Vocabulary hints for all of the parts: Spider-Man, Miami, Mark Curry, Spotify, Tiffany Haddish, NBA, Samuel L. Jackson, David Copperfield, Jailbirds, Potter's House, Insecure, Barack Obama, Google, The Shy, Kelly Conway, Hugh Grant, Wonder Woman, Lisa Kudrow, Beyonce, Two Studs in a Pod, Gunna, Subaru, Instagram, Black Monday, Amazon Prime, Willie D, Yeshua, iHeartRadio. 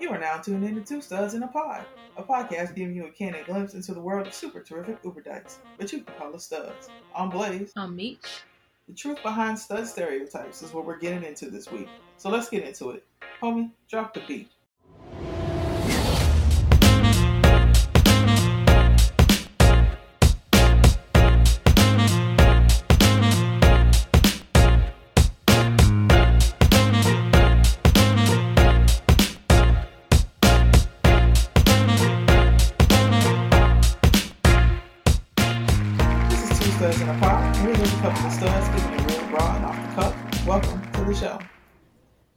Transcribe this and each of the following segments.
You are now tuned in to Two Studs in a Pod, a podcast giving you a candid glimpse into the world of super terrific uber dykes, but you can call us studs. I'm Blaze. I'm Meech. The truth behind stud stereotypes is what we're getting into this week, so let's get into it. Homie, drop the beat.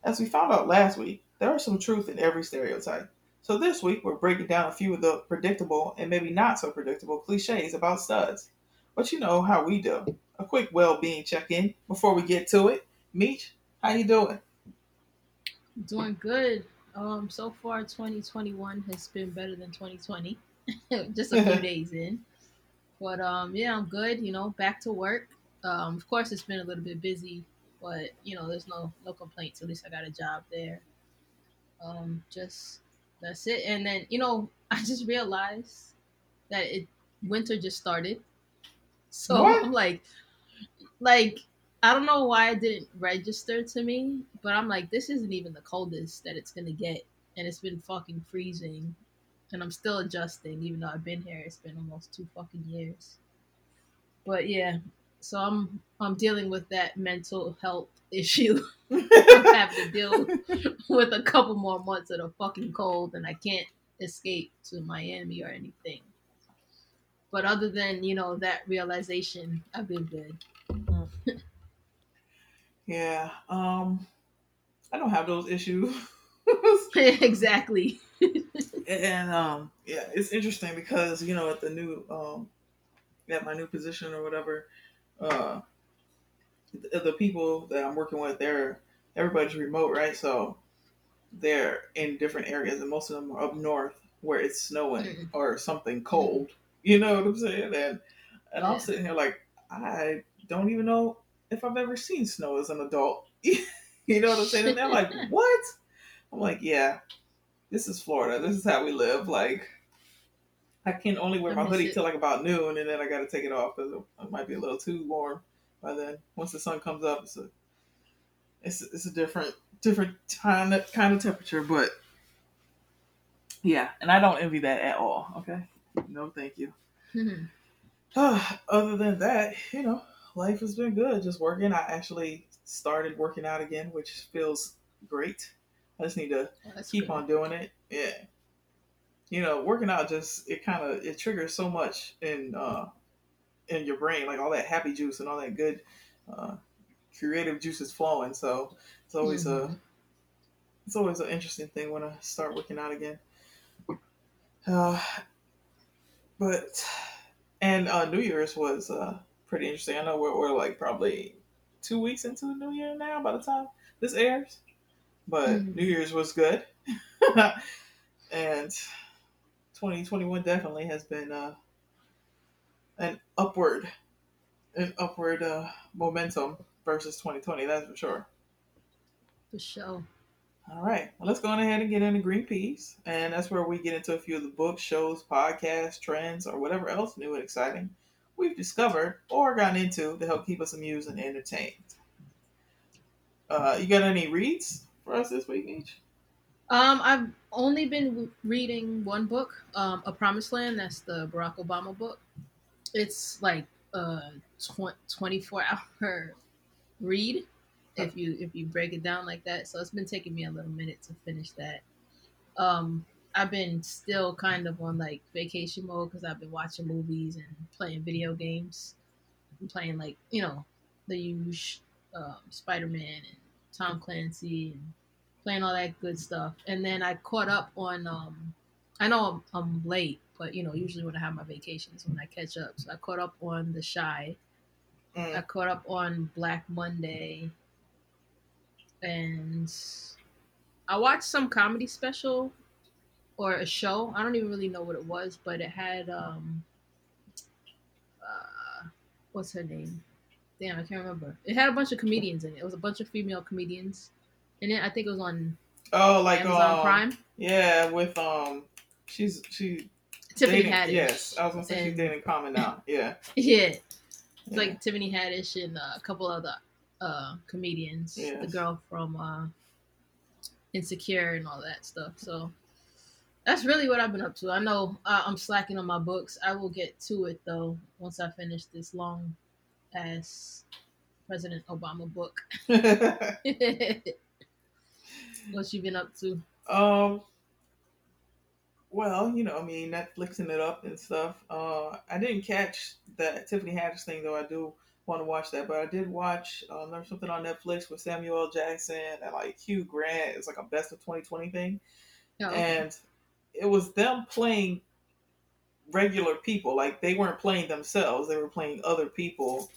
As we found out last week, there is some truth in every stereotype. So this week, we're breaking down a few of the predictable and maybe not so predictable cliches about studs. But you know how we do. A quick well-being check-in before we get to it. Meech, how you doing? Doing good. So far, 2021 has been better than 2020. Just a few days in. But yeah, I'm good. You know, back to work. Of course, it's been a little bit busy. But, you know, there's no complaints. At least I got a job there. Just, that's it. And then, you know, I just realized that winter just started. So what? I'm like, I don't know why it didn't register to me. But I'm like, this isn't even the coldest that it's going to get. And it's been fucking freezing. And I'm still adjusting, even though I've been here. It's been almost 2 fucking years. But, yeah. So I'm dealing with that mental health issue. I have to deal with a couple more months of the fucking cold, and I can't escape to Miami or anything. But other than, you know, that realization, I've been good. Yeah. I don't have those issues. Exactly. And yeah, it's interesting because, you know, at the new at my new position or whatever. The people that I'm working with, everybody's remote, right? So they're in different areas, and most of them are up north where it's snowing or something cold. You know what I'm saying? And I'm sitting here like, I don't even know if I've ever seen snow as an adult. You know what I'm saying? And they're like, what? I'm like, yeah, this is Florida. This is how we live. Like, I can only wear my hoodie till like about noon, and then I got to take it off because it might be a little too warm by then. Once the sun comes up, it's a different kind of temperature. But yeah, and I don't envy that at all. Okay, no, thank you. Other than that, you know, life has been good. Just working. I actually started working out again, which feels great. I just need to keep on doing it. Yeah. You know, working out just, it triggers so much in your brain, like all that happy juice and all that good creative juice is flowing. So it's always an interesting thing when I start working out again. But New Year's was pretty interesting. I know we're like probably 2 weeks into the New Year now by the time this airs, but New Year's was good. And 2021 definitely has been an upward momentum versus 2020. That's for sure. For sure. All right. Well, let's go on ahead and get into Green Peas. And that's where we get into a few of the books, shows, podcasts, trends, or whatever else new and exciting we've discovered or gotten into to help keep us amused and entertained. You got any reads for us this week, Each? I've only been reading one book, A Promised Land. That's the Barack Obama book. It's like a 24-hour read if you break it down like that. So it's been taking me a little minute to finish that. I've been still kind of on like vacation mode because I've been watching movies and playing video games. I'm playing like, you know, the huge Spider-Man and Tom Clancy and playing all that good stuff. And then I caught up on, I know I'm late, but, you know, usually when I have my vacations, when I catch up. So I caught up on The Shy. I caught up on Black Monday. And I watched some comedy special or a show. I don't even really know what it was, but it had, what's her name? Damn, I can't remember. It had a bunch of comedians in it. It was a bunch of female comedians. And then I think it was on Oh, like Amazon Prime? Yeah, with she Tiffany Haddish. Yes, I was gonna say she's dating Common now. Yeah. Yeah. It's like Tiffany Haddish and a couple other comedians. Yes. The girl from Insecure and all that stuff. So that's really what I've been up to. I know I'm slacking on my books. I will get to it though once I finish this long ass President Obama book. What you been up to? Well, you know, I mean, Netflixing it up and stuff. I didn't catch the Tiffany Haddish thing, though. I do want to watch that. But I did watch, there was something on Netflix with Samuel L. Jackson and, like, Hugh Grant. It's like a best of 2020 thing. Oh, okay. And it was them playing regular people. Like, they weren't playing themselves. They were playing other people,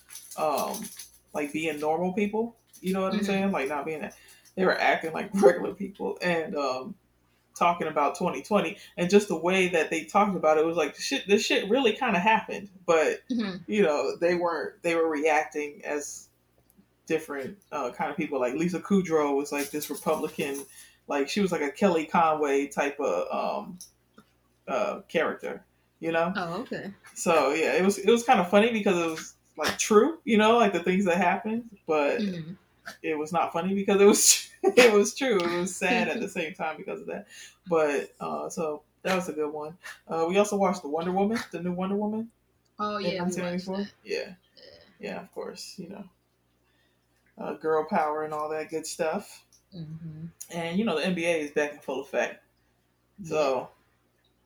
like, being normal people. You know what I'm saying? Like, not being that. They were acting like regular people. And, talking about 2020, and just the way that they talked about it was like, shit, this shit really kind of happened, but you know, they were reacting as different kind of people. Like Lisa Kudrow was like this Republican, like she was like a Kelly Conway type of character, you know. Oh, okay. So yeah, it was kind of funny because it was like true, you know, like the things that happened, but it was not funny because it was true. It was sad at the same time because of that. But so that was a good one. We also watched the new Wonder Woman. Oh yeah, we watched that. Yeah, of course, you know, girl power and all that good stuff. And you know, the NBA is back in full effect, so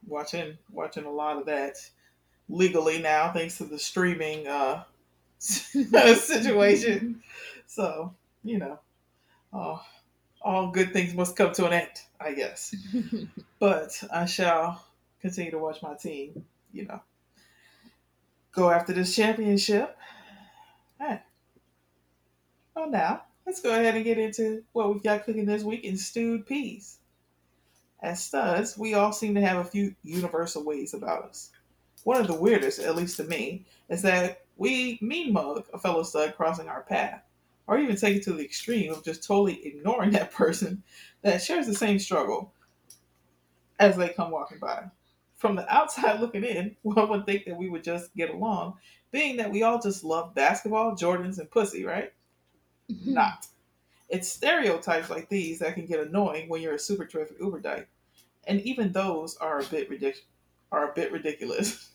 watching a lot of that legally now, thanks to the streaming situation. So, you know, all good things must come to an end, I guess. But I shall continue to watch my team, you know, go after this championship. All right. Well, now, let's go ahead and get into what we've got cooking this week in stewed peas. As studs, we all seem to have a few universal ways about us. One of the weirdest, at least to me, is that we mean mug a fellow stud crossing our path, or even take it to the extreme of just totally ignoring that person that shares the same struggle as they come walking by. From the outside looking in, one would think that we would just get along, being that we all just love basketball, Jordans, and pussy, right? Not. It's stereotypes like these that can get annoying when you're a super terrific uber dyke. And even those are a bit ridiculous.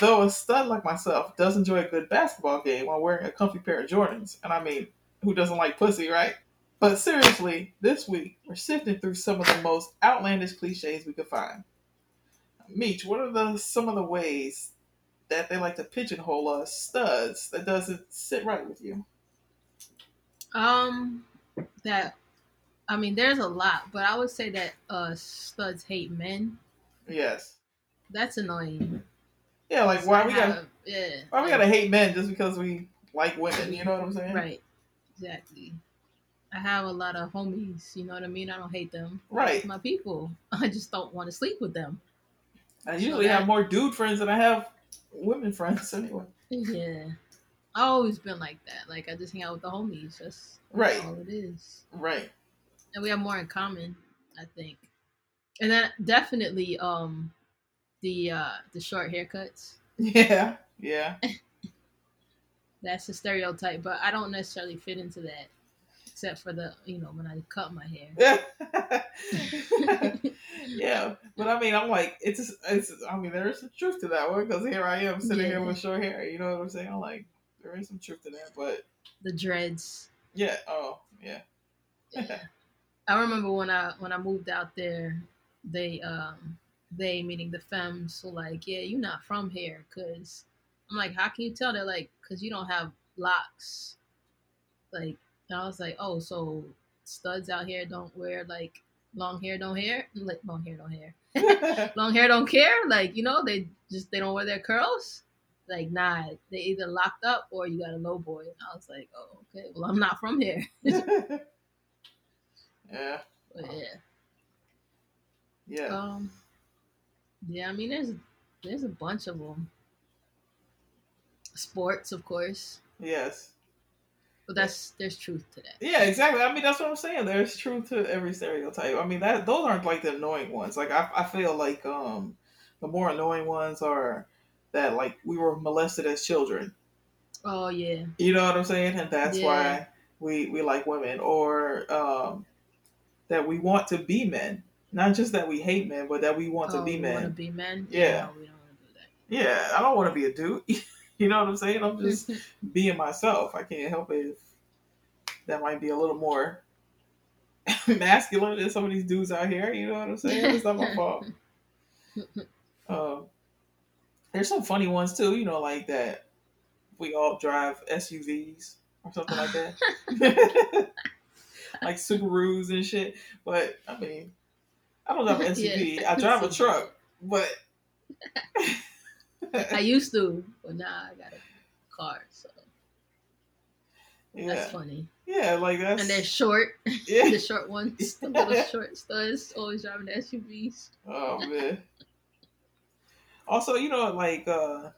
Though a stud like myself does enjoy a good basketball game while wearing a comfy pair of Jordans. And I mean, who doesn't like pussy, right? But seriously, this week, we're sifting through some of the most outlandish cliches we could find. Meech, what are some of the ways that they like to pigeonhole us studs that doesn't sit right with you? There's a lot, but I would say that studs hate men. Yes. That's annoying. Yeah, like why we gotta hate men just because we like women? You know what I'm saying? Right, exactly. I have a lot of homies. You know what I mean? I don't hate them. Right, it's my people. I just don't want to sleep with them. I usually have more dude friends than I have women friends. Anyway. Yeah, I always been like that. Like I just hang out with the homies. That's right. All it is. Right. And we have more in common, I think. And then definitely, the short haircuts. Yeah. That's a stereotype, but I don't necessarily fit into that, except for when I cut my hair. Yeah, but I mean, I'm like, there is some truth to that one, because here I am sitting here with short hair. You know what I'm saying? I'm like, there is some truth to that, but the dreads. Yeah. Oh, yeah. Yeah. I remember when I moved out there, they, meaning the femmes, were like, yeah, you're not from here, because I'm like, how can you tell? They're like, because you don't have locks. Like, and I was like, oh, so studs out here don't wear, like, long hair don't care? Like, you know, they don't wear their curls? Like, nah, they either locked up or you got a low boy. And I was like, oh, okay, well, I'm not from here. Yeah. But, yeah. Yeah. Yeah, I mean, there's a bunch of them. Sports, of course. Yes. But there's truth to that. Yeah, exactly. I mean, that's what I'm saying. There's truth to every stereotype. I mean, those aren't like the annoying ones. Like I feel like the more annoying ones are that like we were molested as children. Oh yeah. You know what I'm saying? And that's why we like women, or that we want to be men. Not just that we hate men, but that we want to be men. We want to be men? Yeah. No, we don't want to do that. Yeah, I don't want to be a dude. You know what I'm saying? I'm just being myself. I can't help it. That might be a little more masculine than some of these dudes out here. You know what I'm saying? It's not my fault. There's some funny ones too. You know, like that we all drive SUVs or something like that, like Subarus and shit. But I mean, I don't drive an SUV. Yeah. I drive a truck, but. I used to, but now I got a car, so that's funny. Yeah, like that's... And they're short. Yeah. The short ones. The little short studs always driving the SUVs. Oh, man. Also, you know, like, that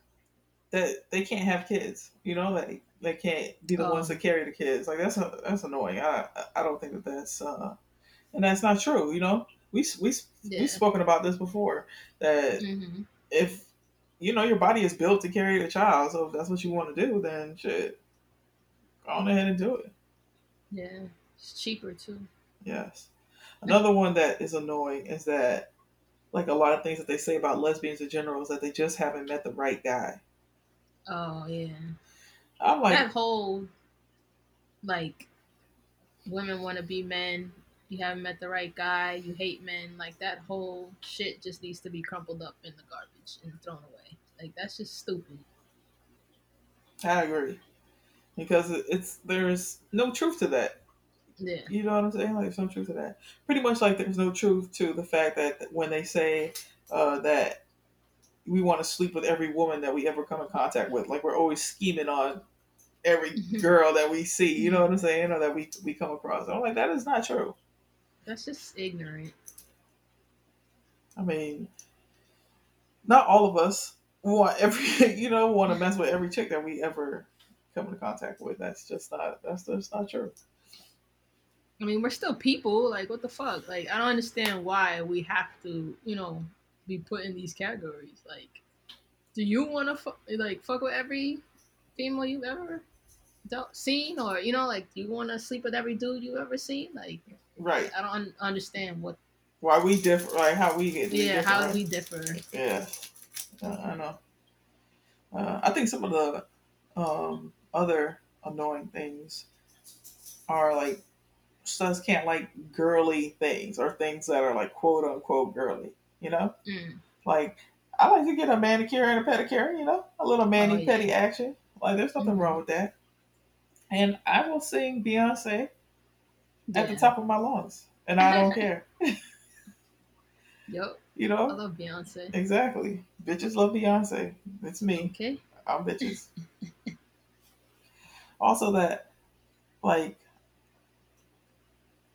they can't have kids. You know, like, they can't be the ones that carry the kids. Like, that's annoying. I don't think that that's... and that's not true, you know? We've spoken about this before, that if... You know, your body is built to carry the child, so if that's what you want to do, then shit, go on ahead and do it. Yeah, it's cheaper too. Yes. Another one that is annoying is that, like, a lot of things that they say about lesbians in general is that they just haven't met the right guy. Oh, yeah. I'm like... That whole, like, women want to be men, you haven't met the right guy, you hate men, like that whole shit just needs to be crumpled up in the garbage and thrown away. Like, that's just stupid. I agree. Because there's no truth to that. Yeah. You know what I'm saying? Like, there's no truth to that. Pretty much like there's no truth to the fact that when they say that we want to sleep with every woman that we ever come in contact with, like we're always scheming on every girl that we see, you know what I'm saying? Or that we come across. I'm like, that is not true. That's just ignorant. I mean, not all of us want to mess with every chick that we ever come into contact with. That's just not true. I mean, we're still people. Like, what the fuck? Like, I don't understand why we have to, you know, be put in these categories. Like, do you want to fuck with every female you've ever seen? Or, you know, like, do you want to sleep with every dude you've ever seen? Like... Right. I don't understand why we differ, like how we get. Yeah, different. How we differ. Yeah, I know. I think some of the other annoying things are like studs can't like girly things or things that are like quote unquote girly. You know, like I like to get a manicure and a pedicure. You know, a little mani-pedi action. Like there's nothing wrong with that. And I will sing Beyonce. At the top of my lungs, and I don't care. Yep. You know? I love Beyonce. Exactly. Bitches love Beyonce. It's me. Okay. I'm bitches. Also that, like,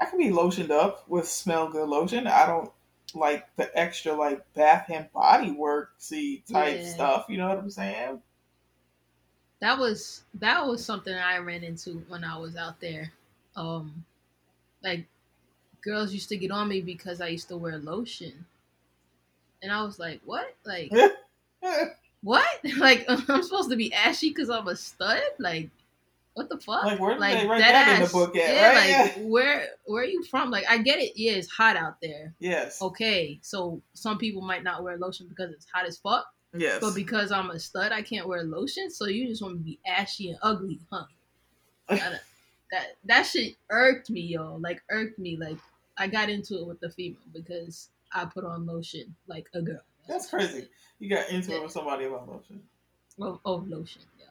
I can be lotioned up with smell good lotion. I don't like the extra, like, Bath and Body Works-y type stuff. You know what I'm saying? That was something I ran into when I was out there. Like, girls used to get on me because I used to wear lotion. And I was like, what? Like, what? Like, I'm supposed to be ashy because I'm a stud? Like, what the fuck? Like, where did like, they write that in the book at? Yeah, right? Like, yeah. Where are you from? Like, I get it. Yeah, it's hot out there. Yes. Okay, so some people might not wear lotion because it's hot as fuck. Yes. But because I'm a stud, I can't wear lotion? So you just want me to be ashy and ugly, huh? That shit irked me, y'all. Like, irked me. Like, I got into it with the female because I put on lotion like a girl. That's crazy. You got into it with somebody about lotion. Oh, lotion, yeah.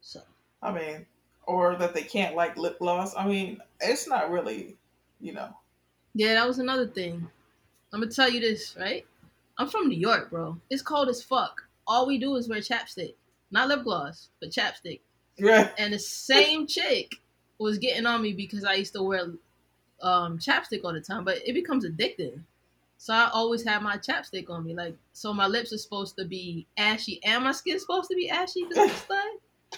So. I mean, or that they can't like lip gloss. I mean, it's not really, you know. Yeah, that was another thing. I'm going to tell you this, right? I'm from New York, bro. It's cold as fuck. All we do is wear chapstick. Not lip gloss, but chapstick. Right. And the same chick was getting on me because I used to wear chapstick all the time, but it becomes addictive. So I always have my chapstick on me. Like, so my lips are supposed to be ashy and my skin's supposed to be ashy because I'm stud?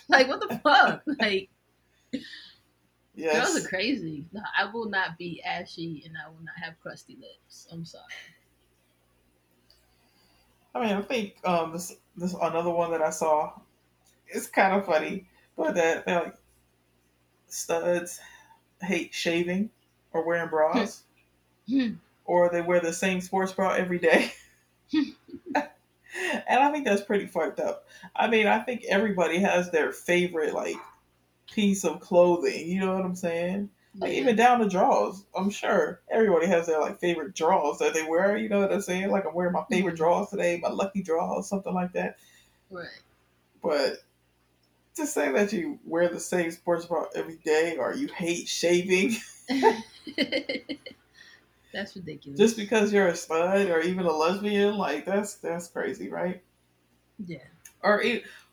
Like, what the fuck? Like, Yes. Girls are crazy. No, I will not be ashy and I will not have crusty lips. I'm sorry. I mean, I think this another one that I saw. It's kind of funny, but that they're like, studs hate shaving or wearing bras, or they wear the same sports bra every day. And I think that's pretty fucked up. I mean, I think everybody has their favorite like piece of clothing. You know what I'm saying? Like even down to drawers. I'm sure everybody has their like favorite drawers that they wear. You know what I'm saying? Like I'm wearing my favorite drawers today, my lucky drawers, something like that. Right. But to say that you wear the same sports bra every day or you hate shaving. That's ridiculous. Just because you're a stud or even a lesbian, like that's crazy, right? Yeah.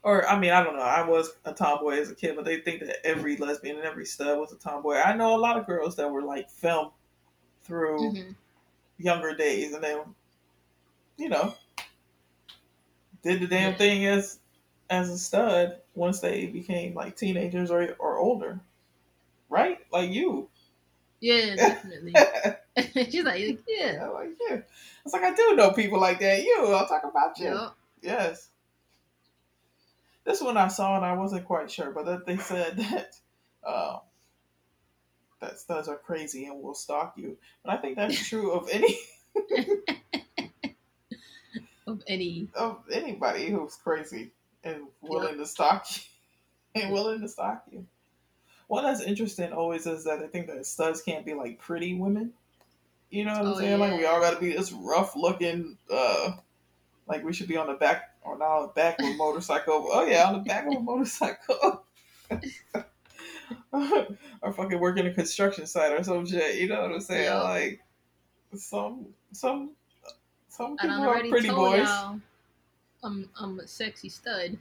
Or I mean, I don't know. I was a tomboy as a kid, but they think that every lesbian and every stud was a tomboy. I know a lot of girls that were like filmed through younger days, and they, you know, did the damn thing as a stud once they became like teenagers or older, right? Like you. Yeah, definitely. She's like, yeah. I'm like, yeah. It's like, I do know people like that. You, I'll talk about you. Yep. Yes. This one I saw and I wasn't quite sure, but that they said that studs are crazy and will stalk you. But I think that's true of anybody who's crazy and willing to stalk you. One that's interesting always is that I think that studs can't be like pretty women. You know what I'm saying? Yeah. Like we all gotta be this rough looking, like we should be on the back or not on the back of a motorcycle. Oh yeah, on the back of a motorcycle. Or fucking working a construction site or some shit. You know what I'm saying? Yeah. Like some people are pretty boys. I'm a sexy stud.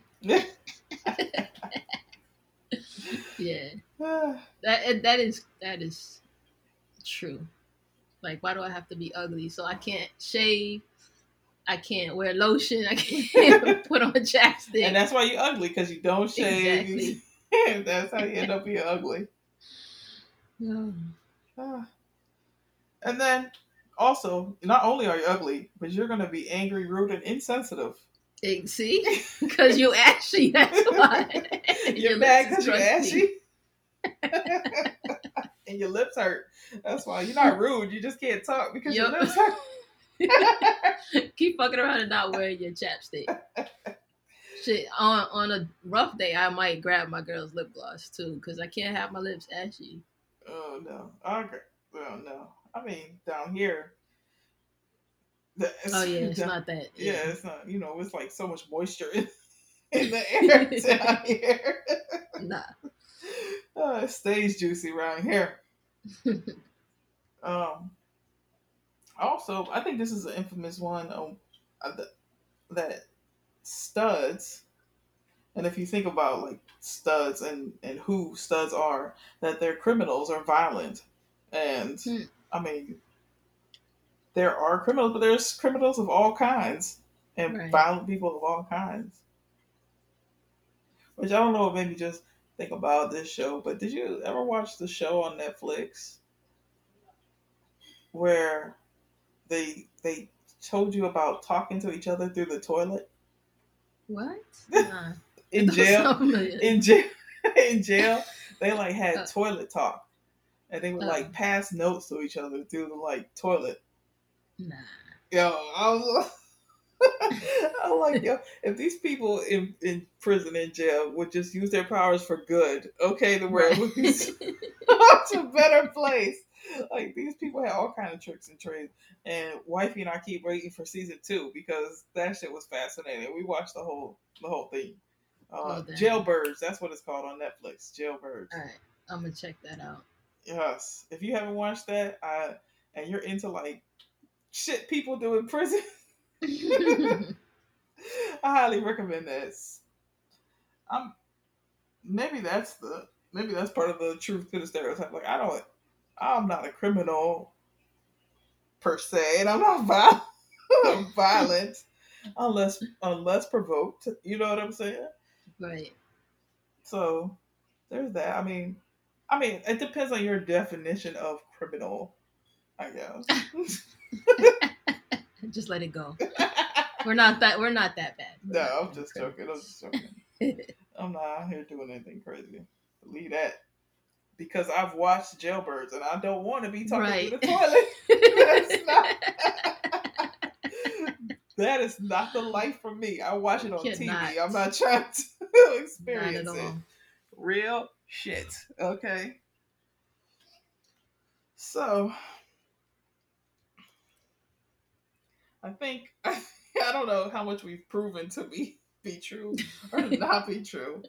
Yeah, that is true. Like, why do I have to be ugly? So I can't shave, I can't wear lotion, I can't put on chapstick. And that's why you're ugly, because you don't shave. Exactly. That's how you end up being ugly. And then also, not only are you ugly, but you're going to be angry, rude, and insensitive. See? Because you ashy, that's why. You're mad because you're ashy? And your lips hurt. That's why. You're not rude. You just can't talk because your lips hurt. Keep fucking around and not wearing your chapstick. Shit, on a rough day, I might grab my girl's lip gloss, too, because I can't have my lips ashy. Oh, no. Well, no. I mean, down here. It's not that. Yeah, it's not. You know, it's like so much moisture in the air down here. Nah. It stays juicy around here. Also, I think this is an infamous one that studs, and if you think about like studs and who studs are, that they're criminals or violent. And I mean, there are criminals, but there's criminals of all kinds and violent people of all kinds. Which I don't know, maybe just think about this show, but did you ever watch the show on Netflix where they told you about talking to each other through the toilet? What? Nah. In jail, they like had toilet talk, and they would like pass notes to each other through the like toilet. Nah. Yo, I was like, yo, if these people in prison, in jail, would just use their powers for good, okay, the world would be such a better place. Like, these people had all kind of tricks and trades. And Wifey and I keep waiting for season 2 because that shit was fascinating. We watched the whole thing. Jailbirds, that's what it's called on Netflix. Jailbirds. All right, I'm going to check that out. Yes. If you haven't watched that, and you're into, like, shit people do in prison, I highly recommend this. Maybe that's part of the truth to the stereotype. Like, I'm not a criminal per se, and I'm not violent unless provoked. You know what I'm saying? Right. So there's that. I mean, I mean, it depends on your definition of criminal, I guess. Just let it go. We're not that bad. No, I'm just joking. I'm not out here doing anything crazy. Believe that. Because I've watched Jailbirds and I don't want to be talking to the toilet. That is not the life for me. I watch it on TV. I'm not trying to experience it. Real shit. Okay. So I think I don't know how much we've proven to be true or not be true.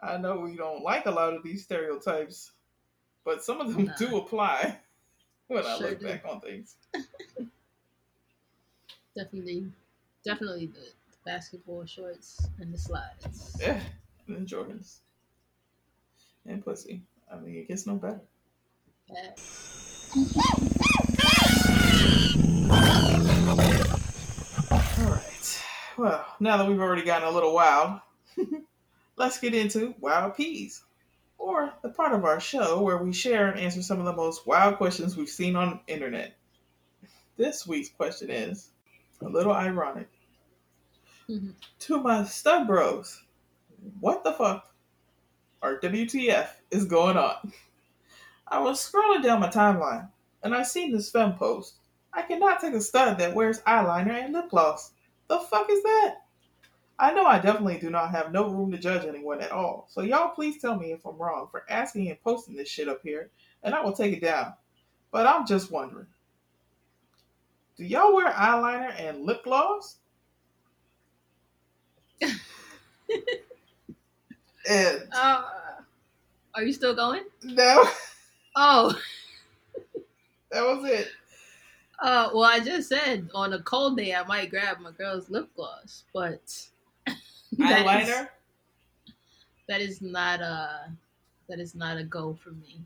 I know we don't like a lot of these stereotypes, but some of them do apply when I look back on things. Definitely the basketball shorts and the slides. Yeah, and the Jordans. And pussy. I mean, it gets no better. All right. Well, now that we've already gotten a little wild, let's get into Wild Peas, or the part of our show where we share and answer some of the most wild questions we've seen on the internet. This week's question is a little ironic. Mm-hmm. To my stud bros, what the fuck, or WTF, is going on? I was scrolling down my timeline, and I seen this femme post. I cannot take a stud that wears eyeliner and lip gloss. The fuck is that? I know I definitely do not have no room to judge anyone at all, so y'all please tell me if I'm wrong for asking and posting this shit up here, and I will take it down. But I'm just wondering. Do y'all wear eyeliner and lip gloss? And are you still going? No. Oh. That was it. Well, I just said on a cold day I might grab my girl's lip gloss, but eyeliner? That is not a go for me.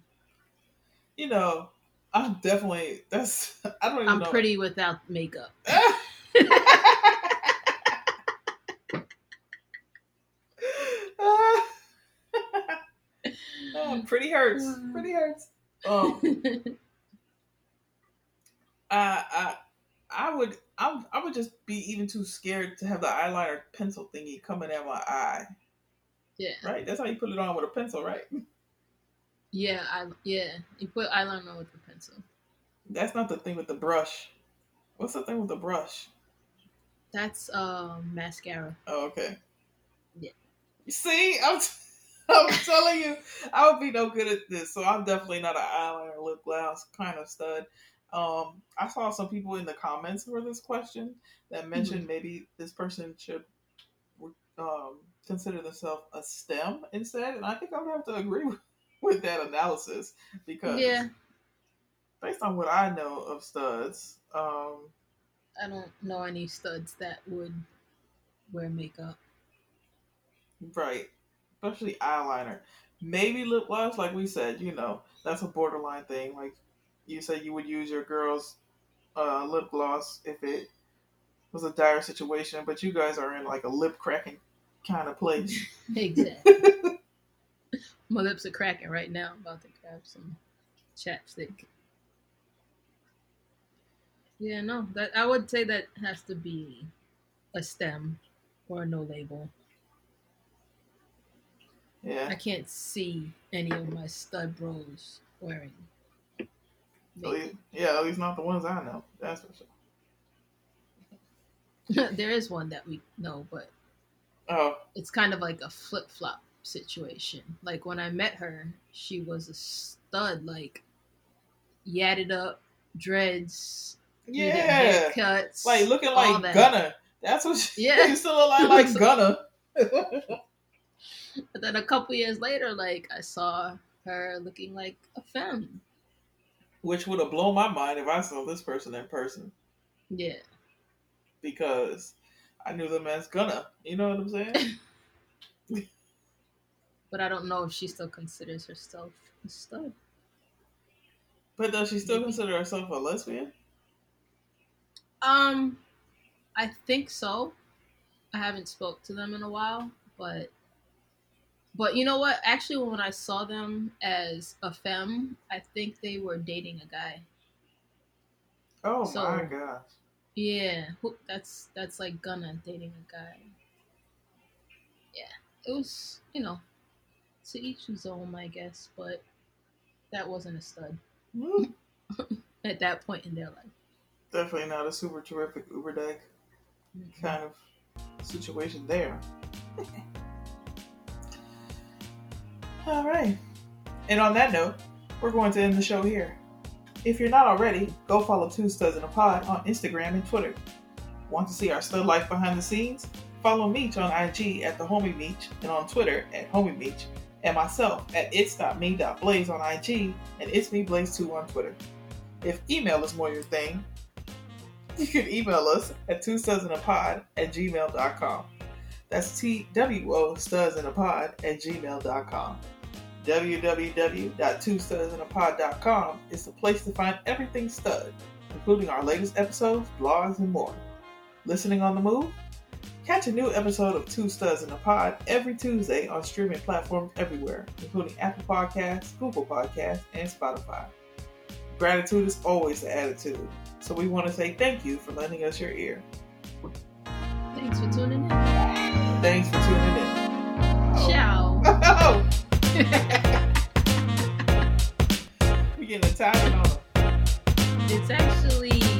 You know, I'm definitely I'm pretty without makeup. Pretty hurts. I would just be even too scared to have the eyeliner pencil thingy coming at my eye. Yeah. Right? That's how you put it on with a pencil, right? Yeah, you put eyeliner on with the pencil. That's not the thing with the brush. What's the thing with the brush? That's mascara. Oh, okay. Yeah. See, I'm telling you, I would be no good at this. So I'm definitely not an eyeliner, lip gloss kind of stud. I saw some people in the comments for this question that mentioned maybe this person should consider themselves a STEM instead, and I think I'm gonna have to agree with that analysis, because based on what I know of studs, I don't know any studs that would wear makeup, right? Especially eyeliner. Maybe lip gloss, like we said, you know, that's a borderline thing. Like you said, you would use your girl's lip gloss if it was a dire situation, but you guys are in like a lip cracking kind of place. Exactly. My lips are cracking right now. I'm about to grab some chapstick. Yeah, no, that I would say that has to be a STEM or a no label. Yeah, I can't see any of my stud bros wearing. Yeah, at least not the ones I know. That's for sure. There is one that we know, but it's kind of like a flip flop situation. Like when I met her, she was a stud, like yatted up, dreads, haircuts, like looking like that. Gunna. That's what she used to look like Gunna. But then a couple years later, like I saw her looking like a femme, which would have blown my mind if I saw this person in person. Yeah, because I knew them as Gunna. You know what I'm saying? But I don't know if she still considers herself a stud. But does she still consider herself a lesbian? I think so. I haven't spoke to them in a while, but But you know what? Actually, when I saw them as a femme, I think they were dating a guy. Oh, so, my gosh. Yeah. That's like Gunna dating a guy. Yeah. It was, you know, to each his own, I guess. But that wasn't a stud at that point in their life. Definitely not a super terrific Uber deck kind of situation there. All right. And on that note, we're going to end the show here. If you're not already, go follow Two Studs in a Pod on Instagram and Twitter. Want to see our stud life behind the scenes? Follow Meech on IG at The Homie Meech and on Twitter at Homie Meech and myself at its.me.blaze on IG and itsmeblaze2 on Twitter. If email is more your thing, you can email us at twostudsinapod@gmail.com. That's TWO studsinapod@gmail.com. www.twostudsinapod.com is the place to find everything stud, including our latest episodes, blogs, and more. Listening on the move? Catch a new episode of Two Studs in a Pod every Tuesday on streaming platforms everywhere, including Apple Podcasts, Google Podcasts, and Spotify. Gratitude is always the attitude, so we want to say thank you for lending us your ear. Thanks for tuning in. Thanks for tuning in. Oh. Ciao. Oh. We're getting a time on. It's actually...